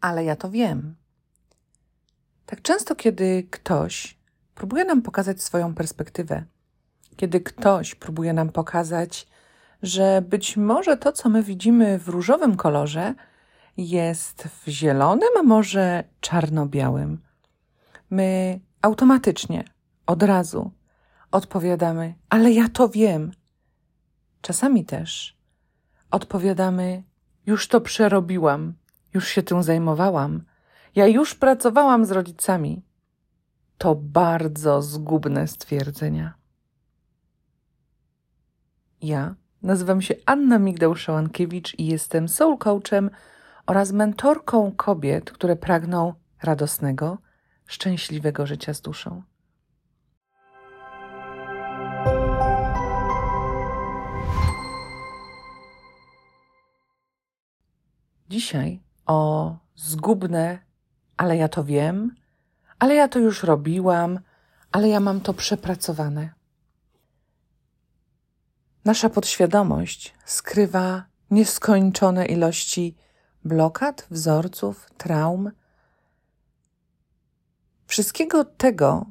ale ja to wiem. Tak często, kiedy ktoś próbuje nam pokazać swoją perspektywę, kiedy ktoś próbuje nam pokazać, że być może to, co my widzimy w różowym kolorze, jest w zielonym, a może czarno-białym, my automatycznie, od razu odpowiadamy, ale ja to wiem. Czasami też odpowiadamy, już to przerobiłam, już się tym zajmowałam, ja już pracowałam z rodzicami. To bardzo zgubne stwierdzenia. Ja nazywam się Anna Migdał-Szałankiewicz i jestem soul coachem oraz mentorką kobiet, które pragną radosnego, szczęśliwego życia z duszą. Dzisiaj o zgubne, ale ja to wiem, ale ja to już robiłam, ale ja mam to przepracowane. Nasza podświadomość skrywa nieskończone ilości blokad, wzorców, traum, wszystkiego tego,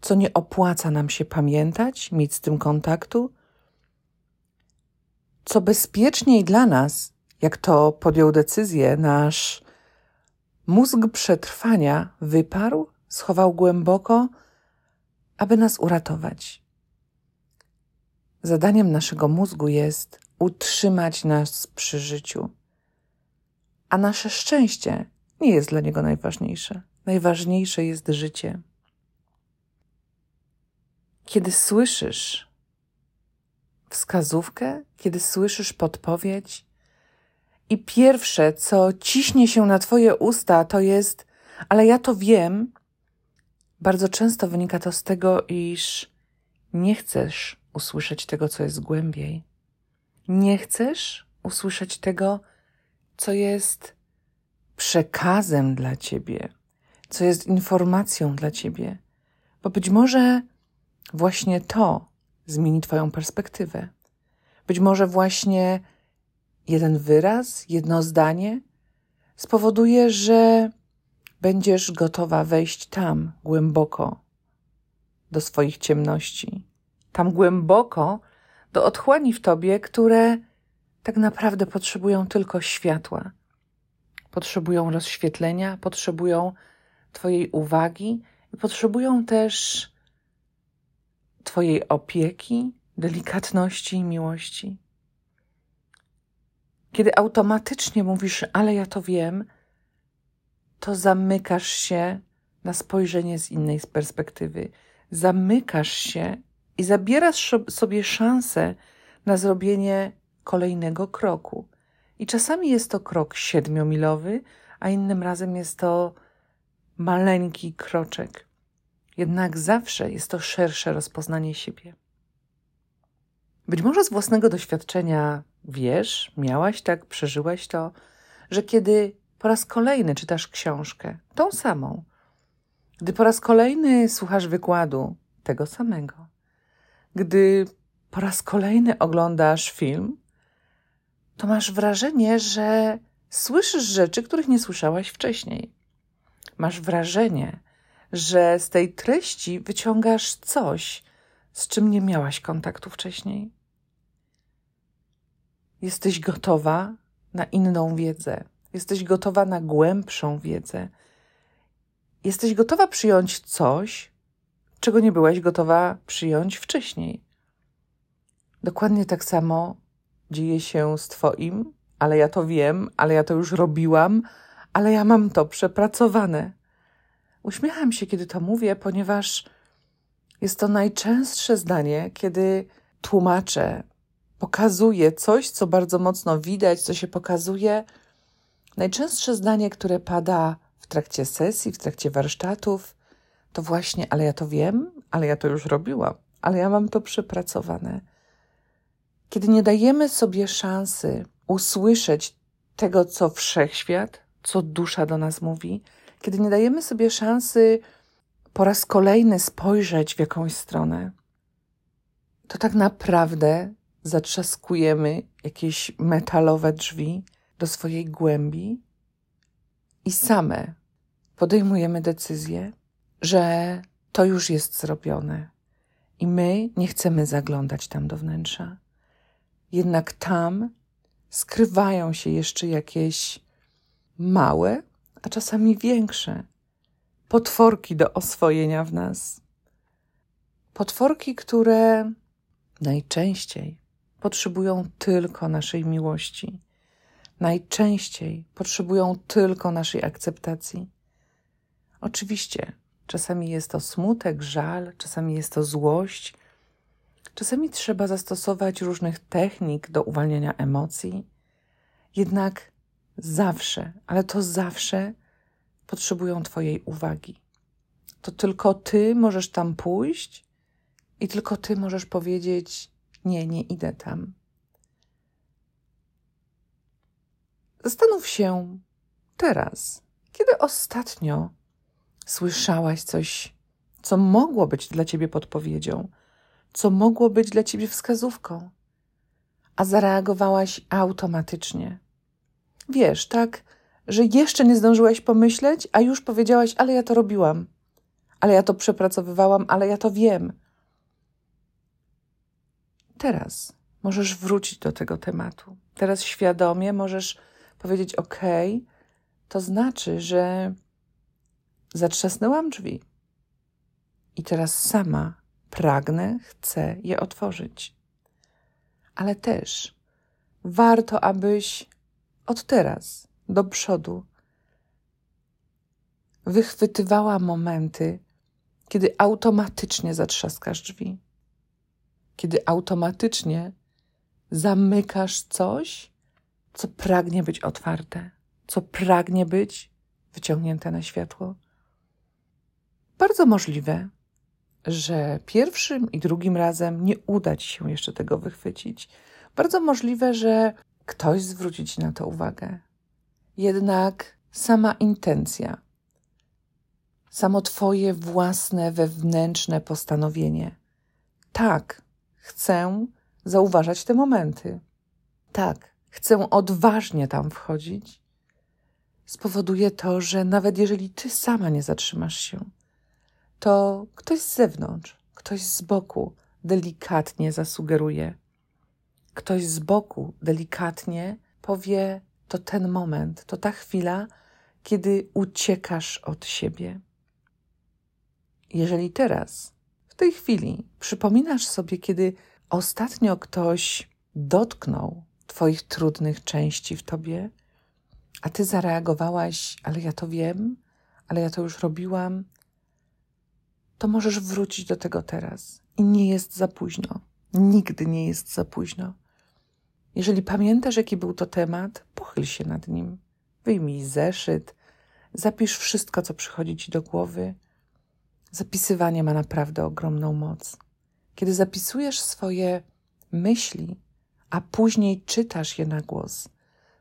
co nie opłaca nam się pamiętać, mieć z tym kontaktu, co bezpieczniej dla nas, jak to podjął decyzję, nasz mózg przetrwania wyparł, schował głęboko, aby nas uratować. Zadaniem naszego mózgu jest utrzymać nas przy życiu. A nasze szczęście nie jest dla niego najważniejsze. Najważniejsze jest życie. Kiedy słyszysz wskazówkę, kiedy słyszysz podpowiedź i pierwsze, co ciśnie się na twoje usta, to jest ale ja to wiem, bardzo często wynika to z tego, iż nie chcesz usłyszeć tego, co jest głębiej. Nie chcesz usłyszeć tego, co jest przekazem dla ciebie, co jest informacją dla ciebie, bo być może właśnie to zmieni twoją perspektywę. Być może właśnie jeden wyraz, jedno zdanie spowoduje, że będziesz gotowa wejść tam głęboko do swoich ciemności, tam głęboko do otchłani w tobie, które tak naprawdę potrzebują tylko światła. Potrzebują rozświetlenia, potrzebują twojej uwagi i potrzebują też twojej opieki, delikatności i miłości. Kiedy automatycznie mówisz, ale ja to wiem, to zamykasz się na spojrzenie z innej perspektywy. Zamykasz się i zabierasz sobie szansę na zrobienie kolejnego kroku. I czasami jest to krok 7-milowy, a innym razem jest to maleńki kroczek. Jednak zawsze jest to szersze rozpoznanie siebie. Być może z własnego doświadczenia wiesz, miałaś tak, przeżyłaś to, że kiedy po raz kolejny czytasz książkę, tą samą, gdy po raz kolejny słuchasz wykładu tego samego, gdy po raz kolejny oglądasz film, to masz wrażenie, że słyszysz rzeczy, których nie słyszałaś wcześniej. Masz wrażenie, że z tej treści wyciągasz coś, z czym nie miałaś kontaktu wcześniej. Jesteś gotowa na inną wiedzę. Jesteś gotowa na głębszą wiedzę. Jesteś gotowa przyjąć coś, czego nie byłaś gotowa przyjąć wcześniej. Dokładnie tak samo dzieje się z twoim, ale ja to wiem, ale ja to już robiłam, ale ja mam to przepracowane. Uśmiecham się, kiedy to mówię, ponieważ jest to najczęstsze zdanie, kiedy tłumaczę, pokazuję coś, co bardzo mocno widać, co się pokazuje. Najczęstsze zdanie, które pada w trakcie sesji, w trakcie warsztatów, to właśnie, ale ja to wiem, ale ja to już robiłam, ale ja mam to przepracowane. Kiedy nie dajemy sobie szansy usłyszeć tego, co wszechświat, co dusza do nas mówi, kiedy nie dajemy sobie szansy po raz kolejny spojrzeć w jakąś stronę, to tak naprawdę zatrzaskujemy jakieś metalowe drzwi do swojej głębi i same podejmujemy decyzję, że to już jest zrobione i my nie chcemy zaglądać tam do wnętrza. Jednak tam skrywają się jeszcze jakieś małe, a czasami większe potworki do oswojenia w nas. Potworki, które najczęściej potrzebują tylko naszej miłości. Najczęściej potrzebują tylko naszej akceptacji. Oczywiście, czasami jest to smutek, żal, czasami jest to złość. Czasami trzeba zastosować różnych technik do uwalniania emocji. Jednak zawsze, ale to zawsze potrzebują twojej uwagi. To tylko ty możesz tam pójść i tylko ty możesz powiedzieć: nie, nie idę tam. Zastanów się teraz, kiedy ostatnio słyszałaś coś, co mogło być dla ciebie podpowiedzią, co mogło być dla ciebie wskazówką, a zareagowałaś automatycznie. Wiesz, tak, że jeszcze nie zdążyłaś pomyśleć, a już powiedziałaś: ale ja to robiłam, ale ja to przepracowywałam, ale ja to wiem. Teraz możesz wrócić do tego tematu. Teraz świadomie możesz powiedzieć: okej, to znaczy, że zatrzasnęłam drzwi i teraz sama pragnę, chcę je otworzyć. Ale też warto, abyś od teraz do przodu wychwytywała momenty, kiedy automatycznie zatrzaskasz drzwi, kiedy automatycznie zamykasz coś, co pragnie być otwarte, co pragnie być wyciągnięte na światło. Bardzo możliwe, że pierwszym i drugim razem nie uda ci się jeszcze tego wychwycić. Bardzo możliwe, że ktoś zwróci ci na to uwagę. Jednak sama intencja, samo twoje własne wewnętrzne postanowienie. Tak, chcę zauważać te momenty. Tak, chcę odważnie tam wchodzić. Spowoduje to, że nawet jeżeli ty sama nie zatrzymasz się, to ktoś z zewnątrz, ktoś z boku delikatnie zasugeruje. Ktoś z boku delikatnie powie: to ten moment, to ta chwila, kiedy uciekasz od siebie. Jeżeli teraz, w tej chwili, przypominasz sobie, kiedy ostatnio ktoś dotknął twoich trudnych części w tobie, a ty zareagowałaś: ale ja to wiem, ale ja to już robiłam, to możesz wrócić do tego teraz. I nie jest za późno. Nigdy nie jest za późno. Jeżeli pamiętasz, jaki był to temat, pochyl się nad nim. Wyjmij zeszyt, zapisz wszystko, co przychodzi ci do głowy. Zapisywanie ma naprawdę ogromną moc. Kiedy zapisujesz swoje myśli, a później czytasz je na głos,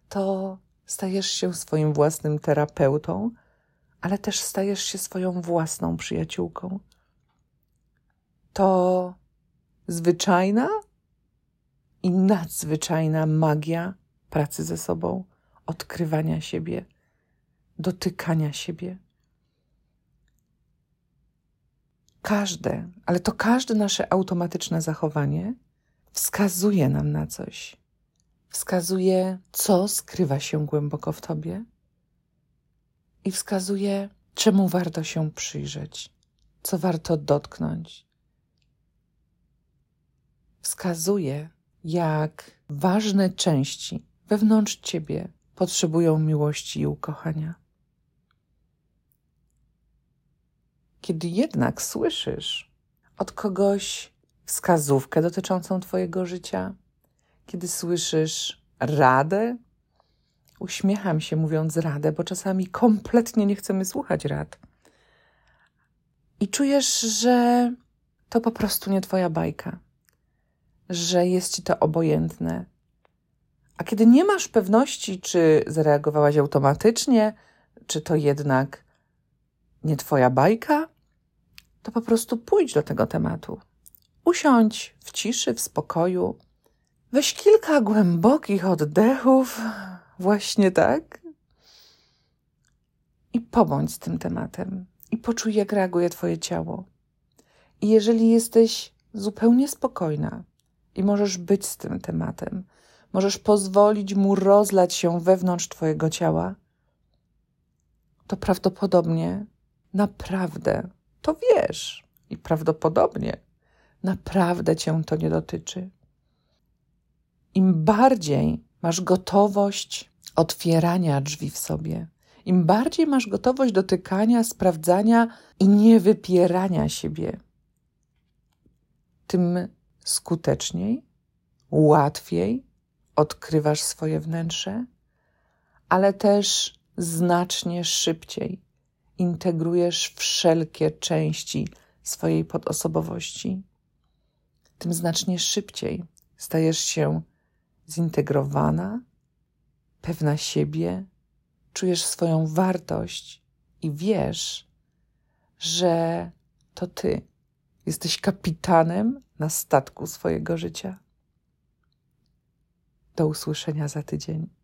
to stajesz się swoim własnym terapeutą, ale też stajesz się swoją własną przyjaciółką. To zwyczajna i nadzwyczajna magia pracy ze sobą, odkrywania siebie, dotykania siebie. Każde, ale to każde nasze automatyczne zachowanie wskazuje nam na coś. Wskazuje, co skrywa się głęboko w tobie i wskazuje, czemu warto się przyjrzeć, co warto dotknąć. Wskazuje, jak ważne części wewnątrz ciebie potrzebują miłości i ukochania. Kiedy jednak słyszysz od kogoś wskazówkę dotyczącą twojego życia, kiedy słyszysz radę, uśmiecham się mówiąc radę, bo czasami kompletnie nie chcemy słuchać rad i czujesz, że to po prostu nie twoja bajka, że jest ci to obojętne. A kiedy nie masz pewności, czy zareagowałaś automatycznie, czy to jednak nie twoja bajka, to po prostu pójdź do tego tematu. Usiądź w ciszy, w spokoju. Weź kilka głębokich oddechów, właśnie tak. i pobądź z tym tematem i poczuj, jak reaguje twoje ciało. I jeżeli jesteś zupełnie spokojna i możesz być z tym tematem, możesz pozwolić mu rozlać się wewnątrz twojego ciała, to prawdopodobnie naprawdę to wiesz i prawdopodobnie naprawdę cię to nie dotyczy. Im bardziej masz gotowość otwierania drzwi w sobie, im bardziej masz gotowość dotykania, sprawdzania i nie wypierania siebie, tym skuteczniej, łatwiej odkrywasz swoje wnętrze, ale też znacznie szybciej integrujesz wszelkie części swojej podosobowości. Tym znacznie szybciej stajesz się zintegrowana, pewna siebie, czujesz swoją wartość i wiesz, że to ty jesteś kapitanem na statku swojego życia. Do usłyszenia za tydzień.